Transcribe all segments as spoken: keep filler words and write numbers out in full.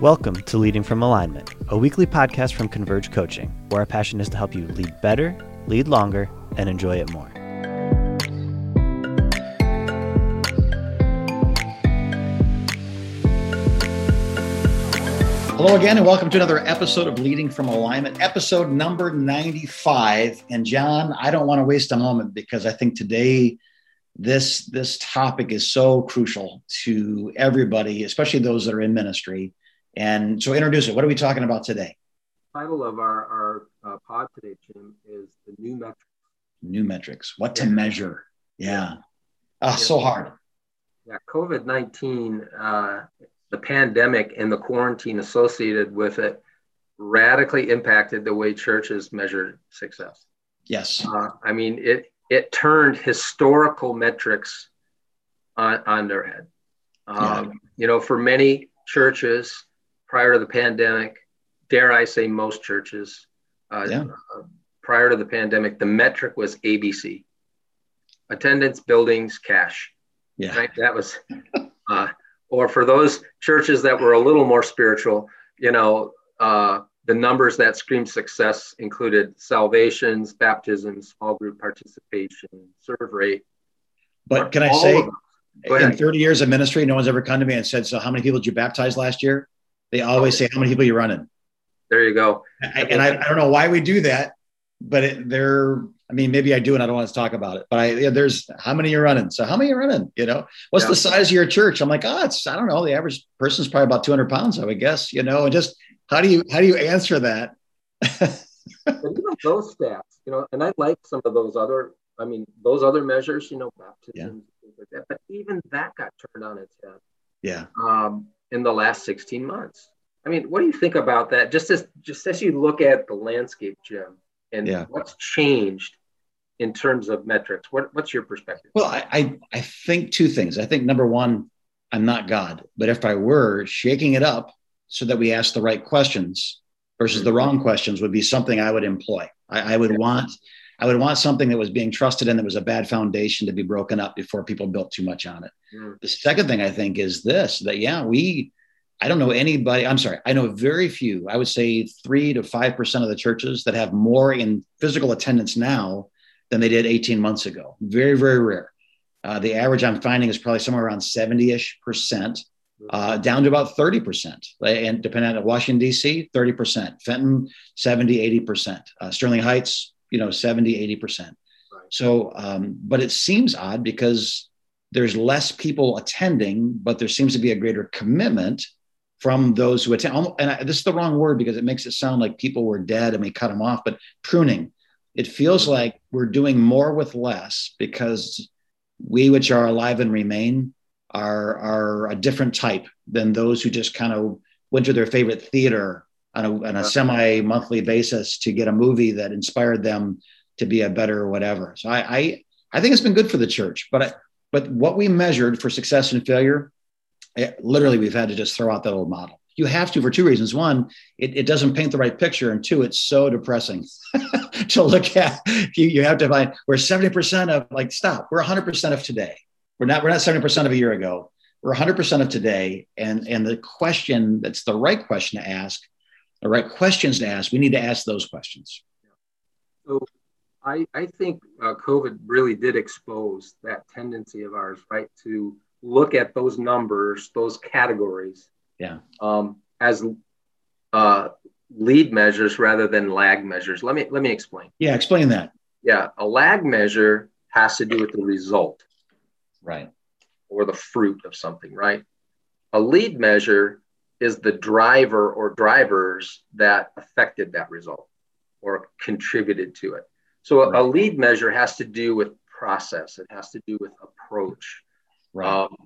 Welcome to Leading from Alignment, a weekly podcast from Converge Coaching, where our passion is to help you lead better, lead longer, and enjoy it more. Hello again, and welcome to another episode of Leading from Alignment, episode number ninety-five. And John, I don't want to waste a moment because I think today this, this topic is so crucial to everybody, especially those that are in ministry. And so introduce it. What are we talking about today? The title of our, our uh, pod today, Jim, is the new metrics. New metrics. What to measure. Yeah. Oh, yeah. So hard. Yeah. COVID nineteen, uh, the pandemic and the quarantine associated with it radically impacted the way churches measured success. Yes. Uh, I mean, it it turned historical metrics on, on their head. Um, yeah. You know, for many churches, prior to the pandemic, dare I say most churches, uh, yeah. uh, prior to the pandemic, the metric was A B C. Attendance, buildings, cash. Yeah. Right? That was, uh, or for those churches that were a little more spiritual, you know, uh, the numbers that screamed success included salvations, baptisms, small group participation, serve rate. But can I say, in thirty years of ministry, no one's ever come to me and said, so how many people did you baptize last year? They always say, how many people are you running? There you go. I, and I, I don't know why we do that, but it, they're, I mean, maybe I do, and I don't want to talk about it, but I, there's how many you're running. So how many you're running, you know, what's yeah. the size of your church? I'm like, oh, it's, I don't know. The average person's probably about two hundred pounds, I would guess, you know, and just how do you, how do you answer that? And even those stats, you know, and I like some of those other, I mean, those other measures, you know, baptism, yeah. things like that, but even that got turned on its head. Yeah. Um, in the last sixteen months. I mean, what do you think about that? Just as just as you look at the landscape, Jim, and yeah. what's changed in terms of metrics, what, what's your perspective? Well, I, I I think two things. I think number one, I'm not God, but if I were, shaking it up so that we ask the right questions versus the wrong questions would be something I would employ. I, I would yeah. want I would want something that was being trusted in that was a bad foundation to be broken up before people built too much on it. Mm. The second thing I think is this, that, yeah, we, I don't know anybody, I'm sorry, I know very few, I would say three to five percent of the churches that have more in physical attendance now than they did eighteen months ago. Very, very rare. Uh, the average I'm finding is probably somewhere around seventy-ish percent, uh, down to about thirty percent. And depending on Washington, D C, thirty percent. Fenton, seventy, eighty percent. Uh, Sterling Heights, you know, seventy, eighty percent. Right. So, um, but it seems odd because there's less people attending, but there seems to be a greater commitment from those who attend. And I, this is the wrong word because it makes it sound like people were dead and we cut them off, but pruning. It feels mm-hmm. like we're doing more with less because we, which are alive and remain, are, are a different type than those who just kind of went to their favorite theater on a, on a semi-monthly basis to get a movie that inspired them to be a better whatever. So I, I, I think it's been good for the church, but, I, but what we measured for success and failure, it, literally we've had to just throw out that old model. You have to, for two reasons. One, it, it doesn't paint the right picture. And two, it's so depressing to look at. You, you have to find we're seventy percent of like, stop, we're a hundred percent of today. We're not, we're not seventy percent of a year ago. We're a hundred percent of today. And, and the question that's the right question to ask, the right questions to ask. We need to ask those questions. So I, I think uh, COVID really did expose that tendency of ours, right? To look at those numbers, those categories yeah. um, as uh, lead measures rather than lag measures. Let me, let me explain. Yeah. Explain that. Yeah. A lag measure has to do with the result. Right. Or the fruit of something, right? A lead measure is the driver or drivers that affected that result or contributed to it. So right. a lead measure has to do with process. It has to do with approach. Right. Um,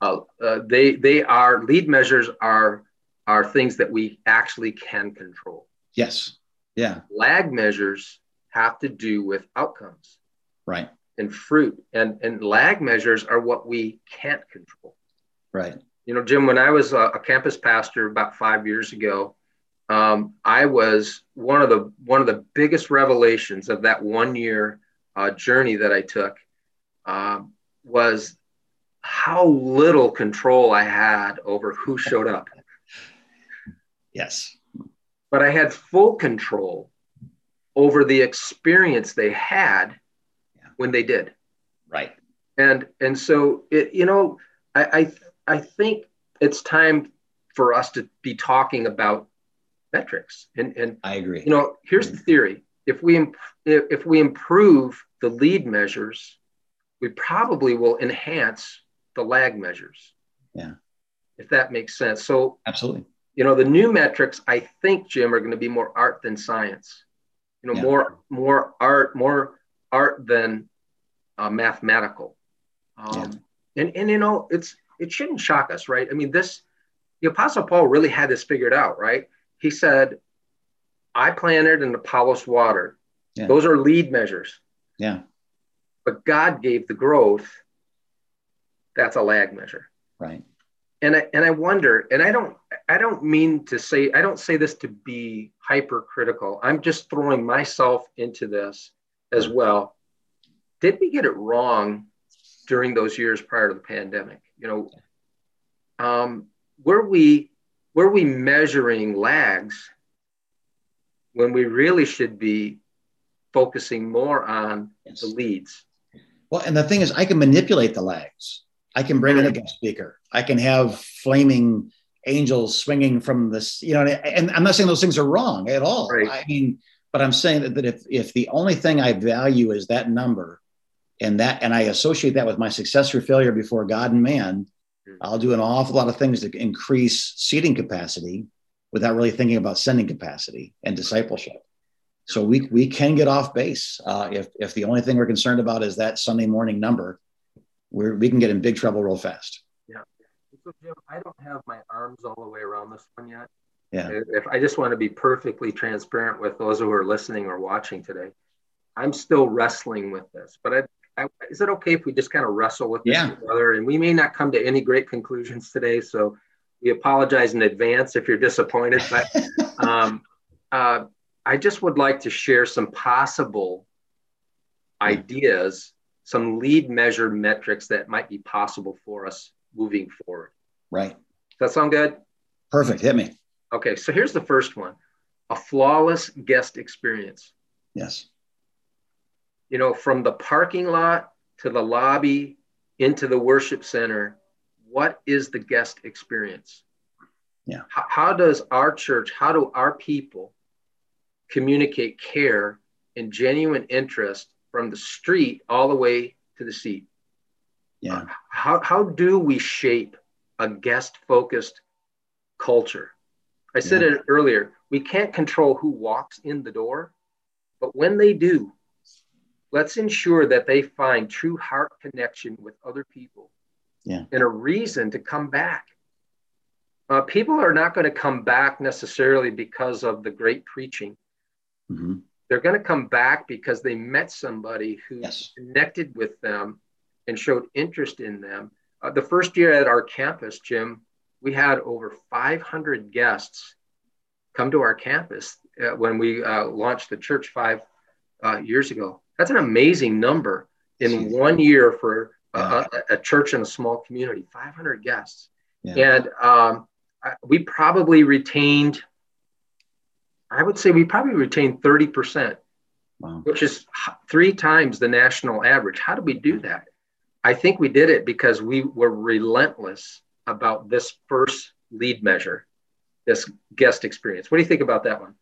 uh, uh, they they are lead measures are are things that we actually can control. Yes. Yeah. Lag measures have to do with outcomes. Right. And fruit and and lag measures are what we can't control. Right. You know, Jim, when I was a, a campus pastor about five years ago, um, I was one of the one of the biggest revelations of that one year uh, journey that I took uh, was how little control I had over who showed up. Yes. But I had full control over the experience they had yeah. when they did. Right. And, and so, it, you know, I, I, I think it's time for us to be talking about metrics. And, and I agree. You know, here's the theory. If we, imp- if we improve the lead measures, we probably will enhance the lag measures. Yeah. If that makes sense. So absolutely. You know, the new metrics, I think, Jim, are going to be more art than science, you know, yeah. more, more art, more art than uh, mathematical. Um, yeah. and, and, you know, it's, it shouldn't shock us, right? I mean, this, the Apostle Paul really had this figured out, right? He said, I planted and Apollos watered. Yeah. Those are lead measures. Yeah. But God gave the growth. That's a lag measure. Right. And I, and I wonder, and I don't, I don't mean to say, I don't say this to be hypercritical. I'm just throwing myself into this as well. Did we get it wrong during those years prior to the pandemic? You know, um, were we, were we measuring lags when we really should be focusing more on yes. the leads? Well, and the thing is, I can manipulate the lags. I can bring in a guest speaker. I can have flaming angels swinging from this, you know, and I'm not saying those things are wrong at all. Right. I mean, but I'm saying that, that if, if the only thing I value is that number and that, and I associate that with my success or failure before God and man, I'll do an awful lot of things to increase seating capacity without really thinking about sending capacity and discipleship. So we, we can get off base. Uh, if, if the only thing we're concerned about is that Sunday morning number, We're, we can get in big trouble real fast. Yeah. So, Jim, I don't have my arms all the way around this one yet. Yeah. If I just want to be perfectly transparent with those who are listening or watching today, I'm still wrestling with this. But I, I, is it okay if we just kind of wrestle with this yeah. together? And we may not come to any great conclusions today, so we apologize in advance if you're disappointed. But um, uh, I just would like to share some possible yeah. ideas, some lead measure metrics that might be possible for us moving forward. Right. Does that sound good? Perfect. Hit me. Okay. So here's the first one, a flawless guest experience. Yes. You know, from the parking lot to the lobby into the worship center, what is the guest experience? Yeah. How, how does our church, how do our people communicate care and genuine interest from the street all the way to the seat? Yeah. How, how do we shape a guest-focused culture? I said yeah. it earlier, we can't control who walks in the door, but when they do, let's ensure that they find true heart connection with other people yeah. and a reason to come back. Uh, people are not going to come back necessarily because of the great preaching. Mm-hmm. They're going to come back because they met somebody who yes. connected with them and showed interest in them. Uh, the first year at our campus, Jim, we had over five hundred guests come to our campus uh, when we uh, launched the church five uh, years ago. That's an amazing number in Jeez. one year for uh, yeah. a, a church in a small community, five hundred guests. Yeah. And um, I, we probably retained I would say we probably retain thirty percent, wow. which is three times the national average. How do we do that? I think we did it because we were relentless about this first lead measure, this guest experience. What do you think about that one?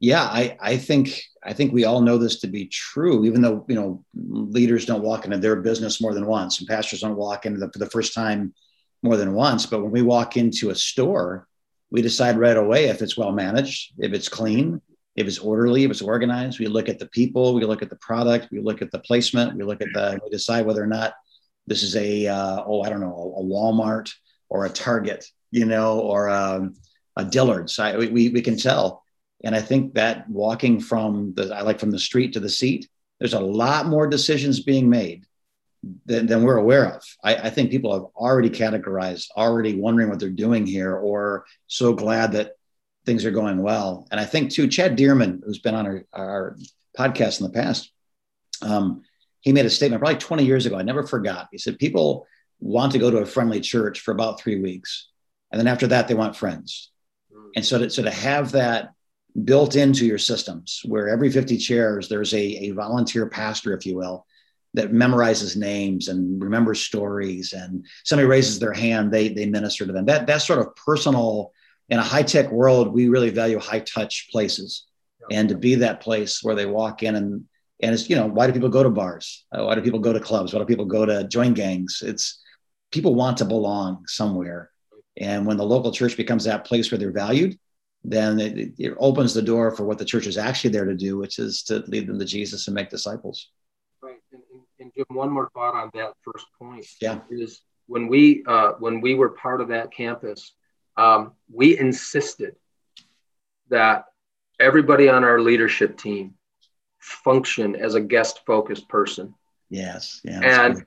Yeah, I, I think I think we all know this to be true, even though, you know, leaders don't walk into their business more than once and pastors don't walk into the, for the first time more than once. But when we walk into a store, we decide right away if it's well managed, if it's clean, if it's orderly, if it's organized. We look at the people, we look at the product, we look at the placement, we look at the, we decide whether or not this is a, uh, oh, I don't know, a Walmart or a Target, you know, or a, a Dillard's. I, we, we can tell. And I think that walking from the, I like from the street to the seat, there's a lot more decisions being made Than, than we're aware of. I, I think people have already categorized, already wondering what they're doing here, or so glad that things are going well. And I think too, Chad Dearman, who's been on our, our podcast in the past, um, he made a statement probably twenty years ago. I never forgot. He said, people want to go to a friendly church for about three weeks. And then after that, they want friends. And so to, so to have that built into your systems, where every fifty chairs, there's a, a volunteer pastor, if you will, that memorizes names and remembers stories, and somebody raises their hand, they, they minister to them. That, that sort of personal, in a high-tech world, we really value high-touch places. Yeah. And to be that place where they walk in and, and it's, you know, why do people go to bars? Why do people go to clubs? Why do people go to join gangs? It's people want to belong somewhere. And when the local church becomes that place where they're valued, then it, it opens the door for what the church is actually there to do, which is to lead them to Jesus and make disciples. Right. And, and, and Jim, one more thought on that first point. Yeah. Is when we, uh, when we were part of that campus, um, we insisted that everybody on our leadership team function as a guest-focused person. Yes. Yeah, and,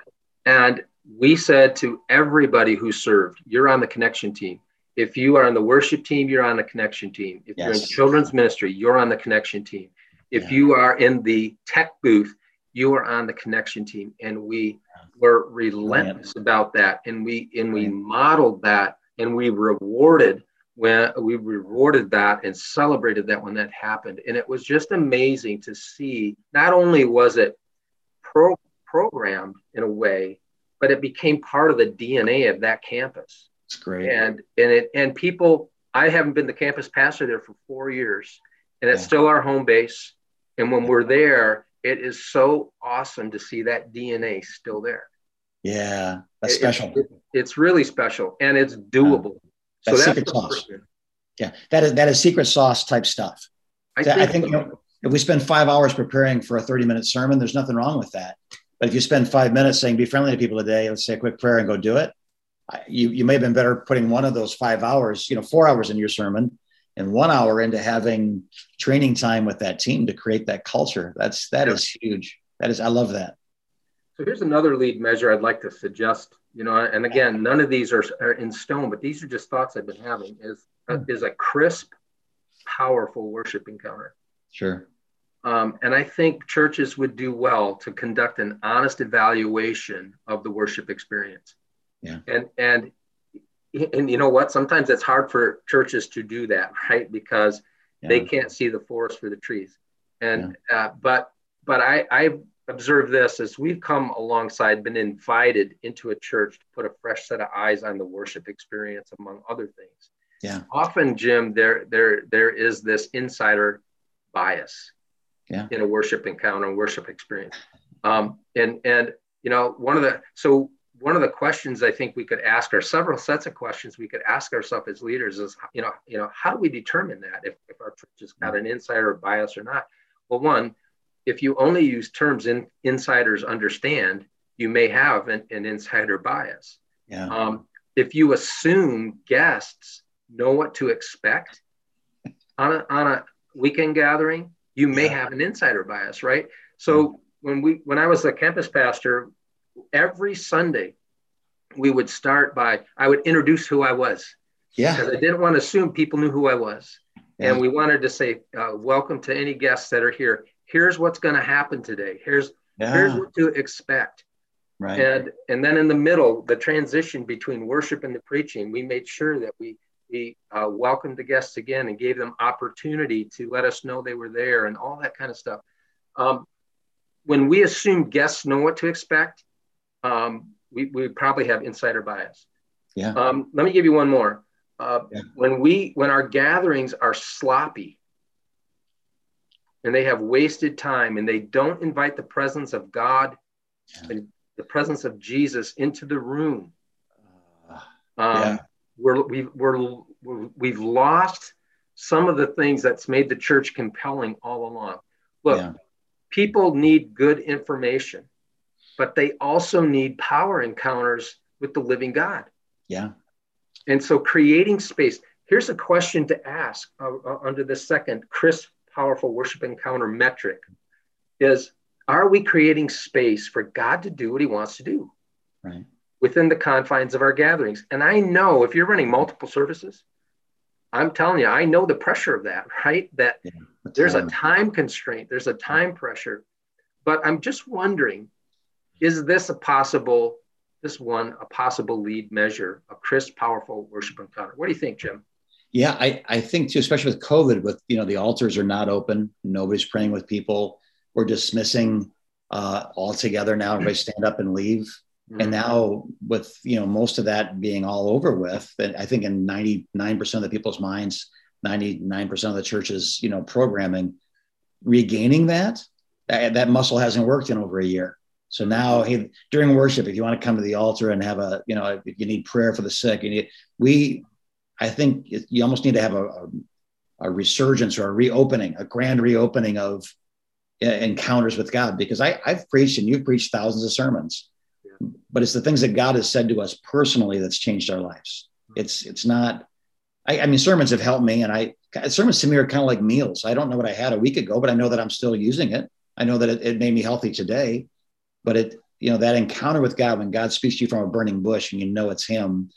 and we said to everybody who served, you're on the connection team. If you are on the worship team, you're on the connection team. If yes. you're in children's ministry, you're on the connection team. If yeah. you are in the tech booth, you are on the connection team. And we yeah. were relentless yeah. about that. And we and we yeah. modeled that, and we rewarded when we rewarded that and celebrated that when that happened. And it was just amazing to see. Not only was it pro- programmed in a way, but it became part of the D N A of that campus. It's great. And and it and people, I haven't been the campus pastor there for four years, and it's yeah. still our home base. And when yeah. we're there, it is so awesome to see that D N A still there. Yeah, that's it, special. It, it, it's really special, and it's doable. Yeah. That's so that's secret sauce. Person. Yeah, that is that is secret sauce type stuff. I so think, I think you know, if we spend five hours preparing for a thirty-minute sermon, there's nothing wrong with that. But if you spend five minutes saying, be friendly to people today, let's say a quick prayer and go do it. You, you may have been better putting one of those five hours, you know, four hours in your sermon and one hour into having training time with that team to create that culture. That's, that is huge. That is, I love that. So here's another lead measure I'd like to suggest, you know, and again, none of these are, are in stone, but these are just thoughts I've been having is, uh, is a crisp, powerful worship encounter. Sure. Um, and I think churches would do well to conduct an honest evaluation of the worship experience. Yeah. And, and, and you know what, sometimes it's hard for churches to do that, right? Because yeah. they can't see the forest for the trees. And, yeah. uh, but, but I, I observed this as we've come alongside, been invited into a church to put a fresh set of eyes on the worship experience, among other things. Yeah. Often, Jim, there, there, there is this insider bias. Yeah. In a worship encounter and worship experience. Um, and, and, you know, one of the, so one of the questions I think we could ask, or several sets of questions we could ask ourselves as leaders is, you know, you know, how do we determine that if, if our church has got an insider bias or not? Well, one, if you only use terms in insiders understand, you may have an, an insider bias. Yeah. Um, if you assume guests know what to expect on a, on a weekend gathering, you may yeah. have an insider bias, right? So when we, when I was the campus pastor, every Sunday we would start by, I would introduce who I was. Yeah. Because I didn't want to assume people knew who I was. Yeah. And we wanted to say, uh, welcome to any guests that are here. Here's what's going to happen today. Here's, yeah. here's what to expect. Right. And, and then in the middle, the transition between worship and the preaching, we made sure that we We uh, welcomed the guests again and gave them opportunity to let us know they were there and all that kind of stuff. Um, when we assume guests know what to expect, um, we, we probably have insider bias. Yeah. Um, let me give you one more. Uh, yeah. When we when our gatherings are sloppy and they have wasted time and they don't invite the presence of God yeah. and the presence of Jesus into the room. Um, yeah. We're, we've, we're, we've lost some of the things that's made the church compelling all along. Look, yeah. people need good information, but they also need power encounters with the living God. Yeah. And so creating space, here's a question to ask uh, uh, under the second crisp, powerful worship encounter metric is, are we creating space for God to do what he wants to do? Right. Within the confines of our gatherings. And I know if you're running multiple services, I'm telling you, I know the pressure of that, right? That yeah, there's a time constraint, there's a time pressure, but I'm just wondering, is this a possible, this one, a possible lead measure, a crisp, powerful worship encounter? What do you think, Jim? Yeah, I, I think too, especially with COVID, with, you know, the altars are not open. Nobody's praying with people. We're dismissing uh, altogether now. Everybody stand up and leave. Mm-hmm. And now with, you know, most of that being all over with, and I think in ninety-nine percent of the people's minds, ninety-nine percent of the church's, you know, programming, regaining that, that, that muscle hasn't worked in over a year. So now, hey, during worship, if you want to come to the altar and have a, you know, if you need prayer for the sick, you need, we, I think you almost need to have a, a, a resurgence or a reopening, a grand reopening of uh, encounters with God, because I, I've preached and you've preached thousands of sermons, yeah. but it's the things that God has said to us personally that's changed our lives. Mm-hmm. It's it's not, I, I mean, sermons have helped me, and I sermons to me are kind of like meals. I don't know what I had a week ago, but I know that I'm still using it. I know that it, it made me healthy today, but it, you know, that encounter with God, when God speaks to you from a burning bush and you know it's him,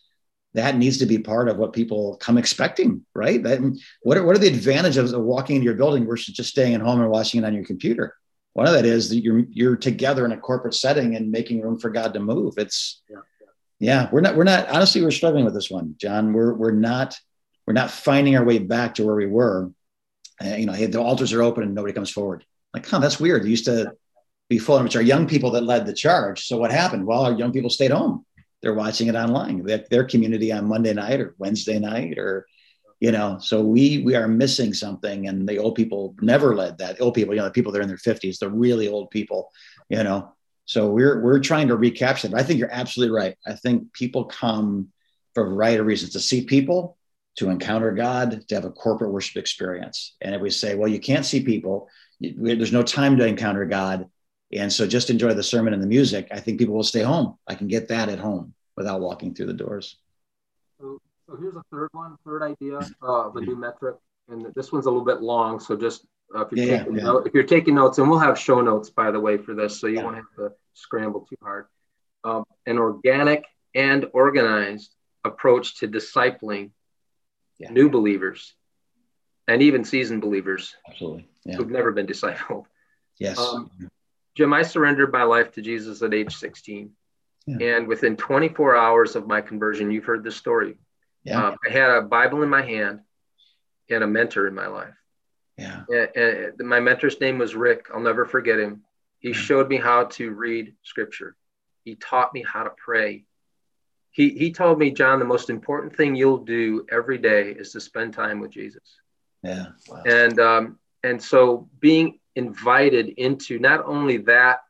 that needs to be part of what people come expecting, right? That, what, are, what are the advantages of walking into your building versus just staying at home and watching it on your computer? One of that is that you're you're together in a corporate setting and making room for God to move. It's, yeah, yeah we're not, we're not, honestly, we're struggling with this one, John. We're we're not, we're not finding our way back to where we were. Uh, you know, hey, the altars are open and nobody comes forward. Like, huh, that's weird. It used to be full, and it's our young people that led the charge. So what happened? Well, our young people stayed home. They're watching it online, they have their community on Monday night or Wednesday night, or, you know, so we, we are missing something. And the old people never led that. Old people, you know, the people that are in their fifties, the really old people, you know, so we're, we're trying to recapture that. But I think you're absolutely right. I think people come for a variety of reasons, to see people, to encounter God, to have a corporate worship experience. And if we say, well, you can't see people, there's no time to encounter God, and so just enjoy the sermon and the music, I think people will stay home. I can get that at home without walking through the doors. So, so here's a third one, third idea, uh, the new metric. And this one's a little bit long. So just uh, if, you're yeah, taking yeah. note, if you're taking notes, and we'll have show notes, by the way, for this, so you yeah. won't have to scramble too hard. Um, an organic and organized approach to discipling yeah. new believers and even seasoned believers Absolutely. Yeah. who've never been discipled. Yes. Um, Jim, I surrendered my life to Jesus at age sixteen. Yeah. And within twenty-four hours of my conversion, you've heard this story. Yeah. Uh, I had a Bible in my hand and a mentor in my life. Yeah. And, and my mentor's name was Rick. I'll never forget him. He yeah. showed me how to read scripture. He taught me how to pray. He, he told me, John, the most important thing you'll do every day is to spend time with Jesus. Yeah. Wow. And, um, and so being invited into not only that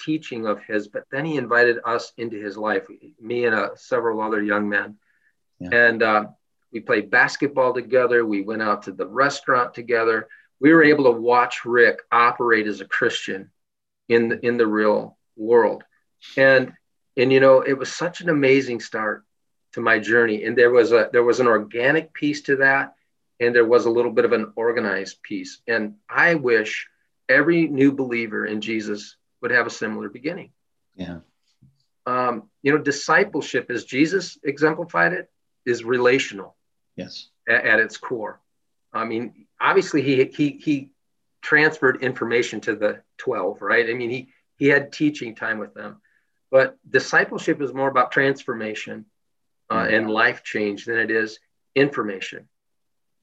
teaching of his, but then he invited us into his life, me and uh, several other young men. Yeah. And uh, we played basketball together. We went out to the restaurant together. We were able to watch Rick operate as a Christian in the, in the real world. And, and, you know, it was such an amazing start to my journey. And there was a, there was an organic piece to that. And there was a little bit of an organized piece. And I wish every new believer in Jesus would have a similar beginning. Yeah. Um, you know, discipleship, as Jesus exemplified it, is relational. Yes. At, at its core. I mean, obviously he, he, he transferred information to the twelve, right? I mean, he, he had teaching time with them, but discipleship is more about transformation uh, mm-hmm. and life change than it is information.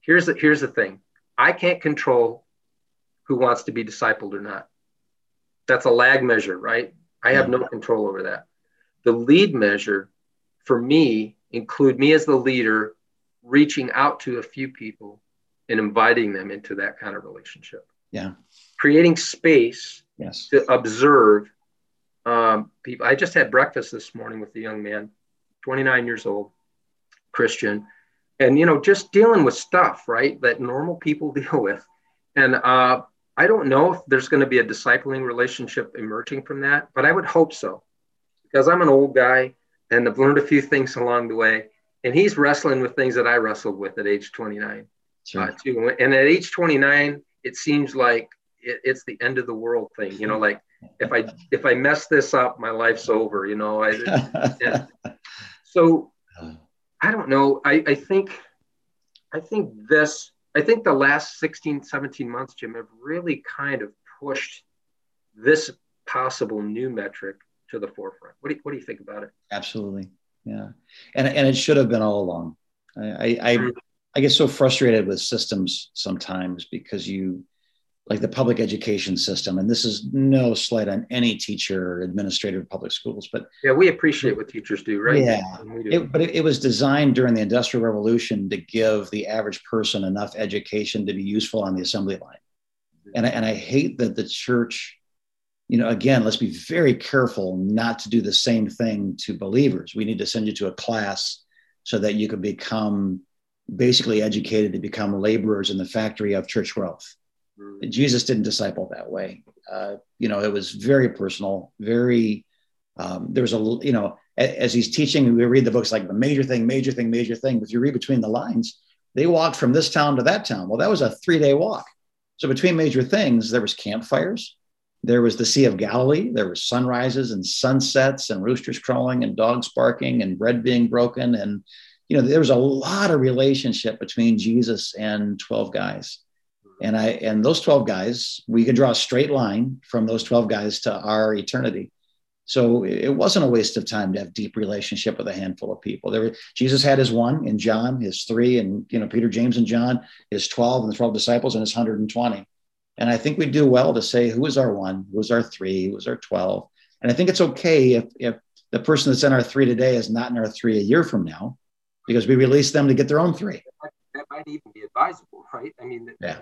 Here's the, here's the thing. I can't control who wants to be discipled or not. That's a lag measure, right? I have no control over that. The lead measure for me include me as the leader reaching out to a few people and inviting them into that kind of relationship. Yeah. Creating space yes. to observe um, people. I just had breakfast this morning with a young man, twenty-nine years old, Christian. And, you know, just dealing with stuff, right, that normal people deal with. And uh, I don't know if there's going to be a discipling relationship emerging from that, but I would hope so, because I'm an old guy and I've learned a few things along the way. And he's wrestling with things that I wrestled with at age twenty-nine, sure. uh, too. And at age twenty-nine, it seems like it, it's the end of the world thing. You know, like if I if I mess this up, my life's over, you know. I, yeah. So I don't know. I, I think, I think this, I think the last sixteen, seventeen months, Jim, have really kind of pushed this possible new metric to the forefront. What do you, what do you think about it? Absolutely. Yeah. And, and it should have been all along. I, I, I, I get so frustrated with systems sometimes because you, like the public education system, and this is no slight on any teacher or administrator of public schools, but yeah, we appreciate what teachers do, right? Yeah, do. It, but it, it was designed during the Industrial Revolution to give the average person enough education to be useful on the assembly line. And I, and I hate that the church, you know, again, let's be very careful not to do the same thing to believers. We need to send you to a class so that you can become basically educated to become laborers in the factory of church growth. Mm-hmm. Jesus didn't disciple that way. Uh, you know, it was very personal, very, um, there was a, you know, a, as he's teaching, we read the books like the major thing, major thing, major thing. But if you read between the lines, they walked from this town to that town. Well, that was a three day walk. So between major things, there was campfires. There was the Sea of Galilee. There were sunrises and sunsets and roosters crowing and dogs barking and bread being broken. And, you know, there was a lot of relationship between Jesus and twelve guys. And I and those twelve guys, we could draw a straight line from those twelve guys to our eternity. So it wasn't a waste of time to have deep relationship with a handful of people. There were, Jesus had his one in John, his three, and you know Peter, James, and John, his twelve and the twelve disciples, and his one hundred twenty. And I think we do well to say, who is our one? Who is our three? Who is our twelve? And I think it's okay if if the person that's in our three today is not in our three a year from now, because we release them to get their own three. That might even be advisable, right? I mean, that- yeah.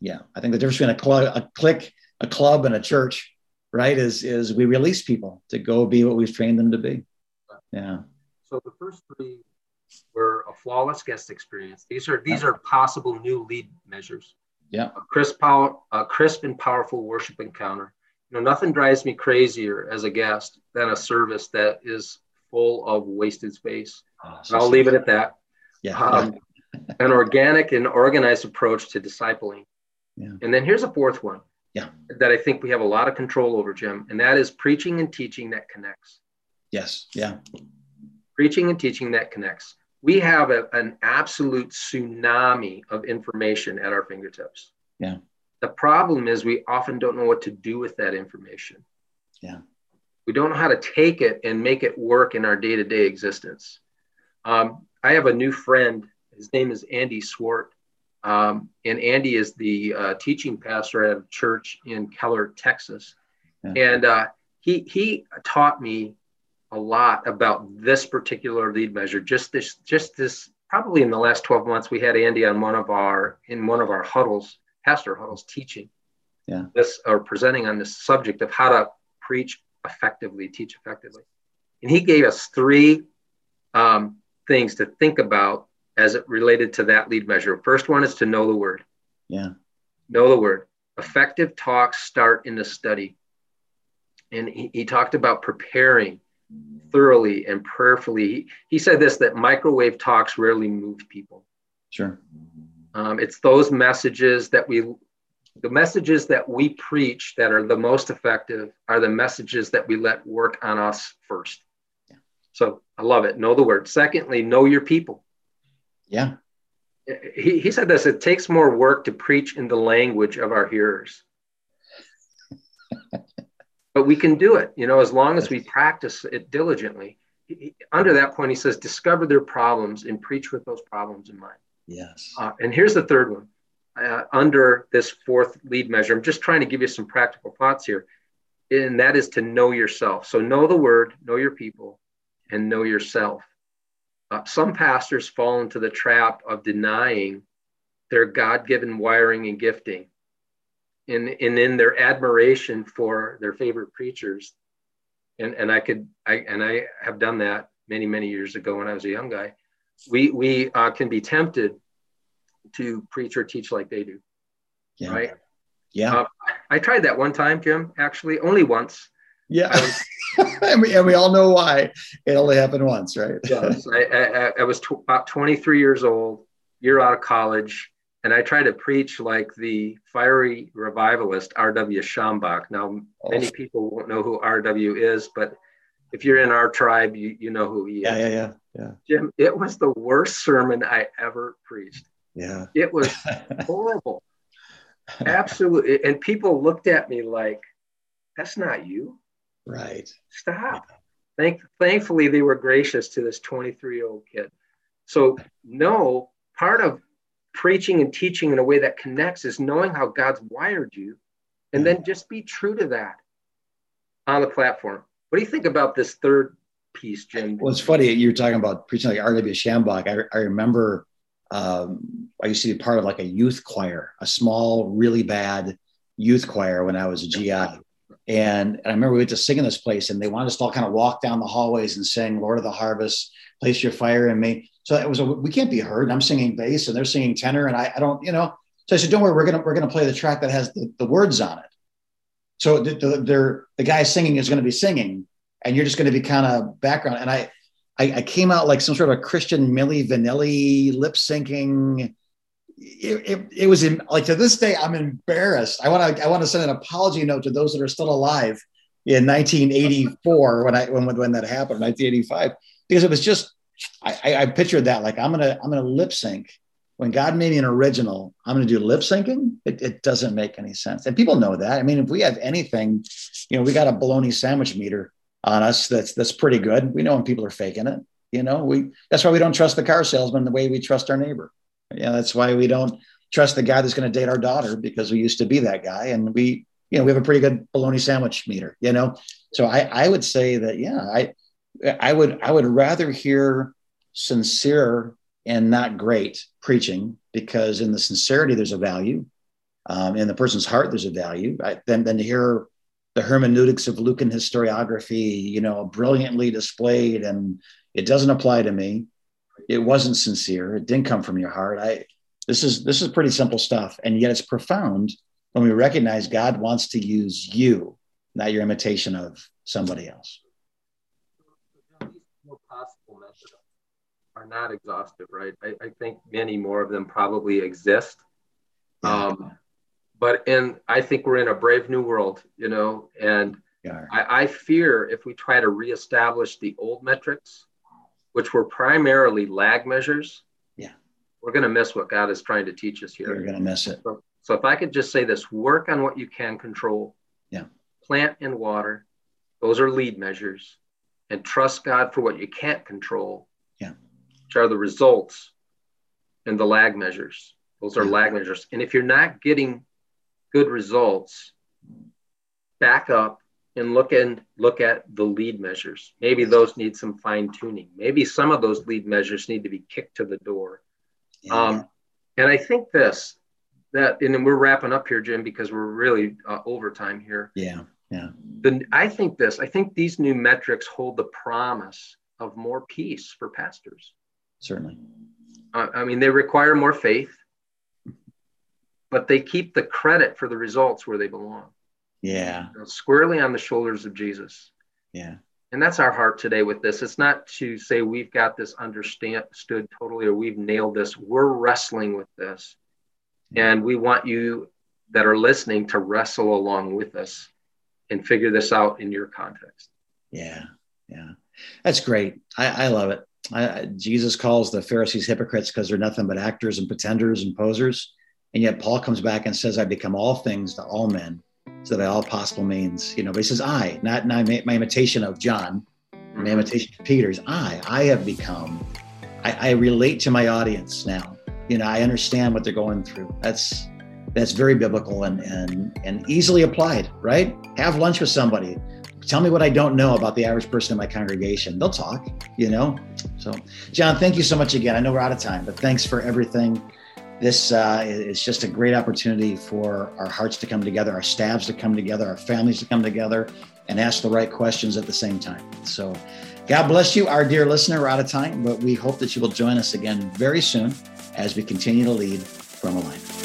Yeah, I think the difference between a, cl- a clique, a club, and a church, right, is is we release people to go be what we've trained them to be. Yeah. So the first three were a flawless guest experience. These are these are possible new lead measures. Yeah. A crisp, power, a crisp and powerful worship encounter. You know, nothing drives me crazier as a guest than a service that is full of wasted space. Oh, so and I'll so leave it at that. Yeah. Um, an organic and organized approach to discipling. Yeah. And then here's a fourth one yeah. that I think we have a lot of control over, Jim, and that is preaching and teaching that connects. Yes. Yeah. Preaching and teaching that connects. We have a, an absolute tsunami of information at our fingertips. Yeah. The problem is we often don't know what to do with that information. Yeah. We don't know how to take it and make it work in our day-to-day existence. Um, I have a new friend. His name is Andy Swart. Um, and Andy is the uh, teaching pastor at a church in Keller, Texas. Yeah. And uh, he he taught me a lot about this particular lead measure. Just this, just this, probably in the last twelve months, we had Andy on one of our, in one of our huddles, pastor huddles, teaching yeah. this or presenting on this subject of how to preach effectively, teach effectively. And he gave us three um, things to think about as it related to that lead measure. First one is to know the word. Yeah. Know the word. Effective talks start in the study. And he, he talked about preparing thoroughly and prayerfully. He, he said this, that microwave talks rarely move people. Sure. Um, it's those messages that we, the messages that we preach that are the most effective are the messages that we let work on us first. Yeah. So I love it. Know the word. Secondly, know your people. Yeah. He, he said this, it takes more work to preach in the language of our hearers. But we can do it, you know, as long as we practice it diligently. He, he, under that point, he says, discover their problems and preach with those problems in mind. Yes. Uh, and here's the third one. Uh, under this fourth lead measure, I'm just trying to give you some practical thoughts here. And that is to know yourself. So know the word, know your people, and know yourself. Uh, some pastors fall into the trap of denying their God-given wiring and gifting. And, and in their admiration for their favorite preachers, and, and I could I and I have done that many, many years ago when I was a young guy, we we uh, can be tempted to preach or teach like they do. Yeah. Right? Yeah. Uh, I tried that one time, Jim, actually, only once. Yeah. I was, and, we, and we all know why. It only happened once, right? Yes. I, I, I was t- about twenty-three years old, year out of college, and I tried to preach like the fiery revivalist, R W Schambach. Now, oh. many people won't know who R W is, but if you're in our tribe, you, you know who he yeah, is. Yeah, yeah, yeah. Jim, it was the worst sermon I ever preached. Yeah. It was horrible. Absolutely. And people looked at me like, that's not you. Right. Stop. Thank, thankfully, they were gracious to this twenty-three-year-old kid. So know part of preaching and teaching in a way that connects is knowing how God's wired you, and then just be true to that on the platform. What do you think about this third piece, Jim? Well, it's funny. You were talking about preaching like R W Schambach. I, I remember um, I used to be part of like a youth choir, a small, really bad youth choir when I was a G I. And, and I remember we went to sing in this place and they wanted us to all kind of walk down the hallways and sing Lord of the Harvest, Place Your Fire in Me. So it was a, we can't be heard. And I'm singing bass and they're singing tenor. And I, I don't, you know, so I said, don't worry, we're going to, we're going to play the track that has the, the words on it. So the, the, the guy singing is going to be singing and you're just going to be kind of background. And I, I, I came out like some sort of a Christian Milli Vanilli lip syncing. It, it, it was in, like, to this day, I'm embarrassed. I want to, I want to send an apology note to those that are still alive in nineteen eighty-four when I, when, when that happened, nineteen eighty-five, because it was just, I, I pictured that like, I'm going to, I'm going to lip sync when God made me an original. I'm going to do lip syncing. It, it doesn't make any sense. And people know that. I mean, if we have anything, you know, we got a bologna sandwich meter on us. That's, that's pretty good. We know when people are faking it, you know, we, that's why we don't trust the car salesman the way we trust our neighbor. Yeah, that's why we don't trust the guy that's going to date our daughter, because we used to be that guy. And we, you know, we have a pretty good bologna sandwich meter, you know? So I, I would say that, yeah, I, I would, I would rather hear sincere and not great preaching, because in the sincerity, there's a value, um, in the person's heart, there's a value, right? Then, then to hear the hermeneutics of Lucan historiography, you know, brilliantly displayed, and it doesn't apply to me. It wasn't sincere. It didn't come from your heart. I, this is, this is pretty simple stuff. And yet it's profound when we recognize God wants to use you, not your imitation of somebody else. These four possible methods are not exhaustive, right? I, I think many more of them probably exist. Yeah. Um, but in, I think we're in a brave new world, you know, and I, I fear if we try to reestablish the old metrics, which were primarily lag measures, yeah, we're going to miss what God is trying to teach us here. You're going to miss it. So, so if I could just say this, work on what you can control. Yeah. Plant and water. Those are lead measures. And trust God for what you can't control, yeah, which are the results and the lag measures. Those are yeah. lag measures. And if you're not getting good results, back up and look and look at the lead measures. Maybe those need some fine tuning. Maybe some of those lead measures need to be kicked to the door. Yeah. Um, and I think this, that, and then we're wrapping up here, Jim, because we're really uh, over time here. Yeah, yeah. Then I think this, I think these new metrics hold the promise of more peace for pastors. Certainly. Uh, I mean, they require more faith, but they keep the credit for the results where they belong. Yeah. Squarely on the shoulders of Jesus. Yeah. And that's our heart today with this. It's not to say we've got this understood totally, or we've nailed this. We're wrestling with this. Yeah. And we want you that are listening to wrestle along with us and figure this out in your context. Yeah. Yeah. That's great. I, I love it. I, I, Jesus calls the Pharisees hypocrites because they're nothing but actors and pretenders and posers. And yet Paul comes back and says, I become all things to all men, so that all possible means, you know, but he says, I, not, not my, my imitation of John, my imitation of Peter's, I, I have become, I, I relate to my audience now. You know, I understand what they're going through. That's, that's very biblical and, and, and easily applied, right? Have lunch with somebody. Tell me what I don't know about the average person in my congregation. They'll talk, you know? So John, thank you so much again. I know we're out of time, but thanks for everything. This uh, is just a great opportunity for our hearts to come together, our staffs to come together, our families to come together and ask the right questions at the same time. So God bless you, our dear listener. We're out of time, but we hope that you will join us again very soon as we continue to lead from alignment.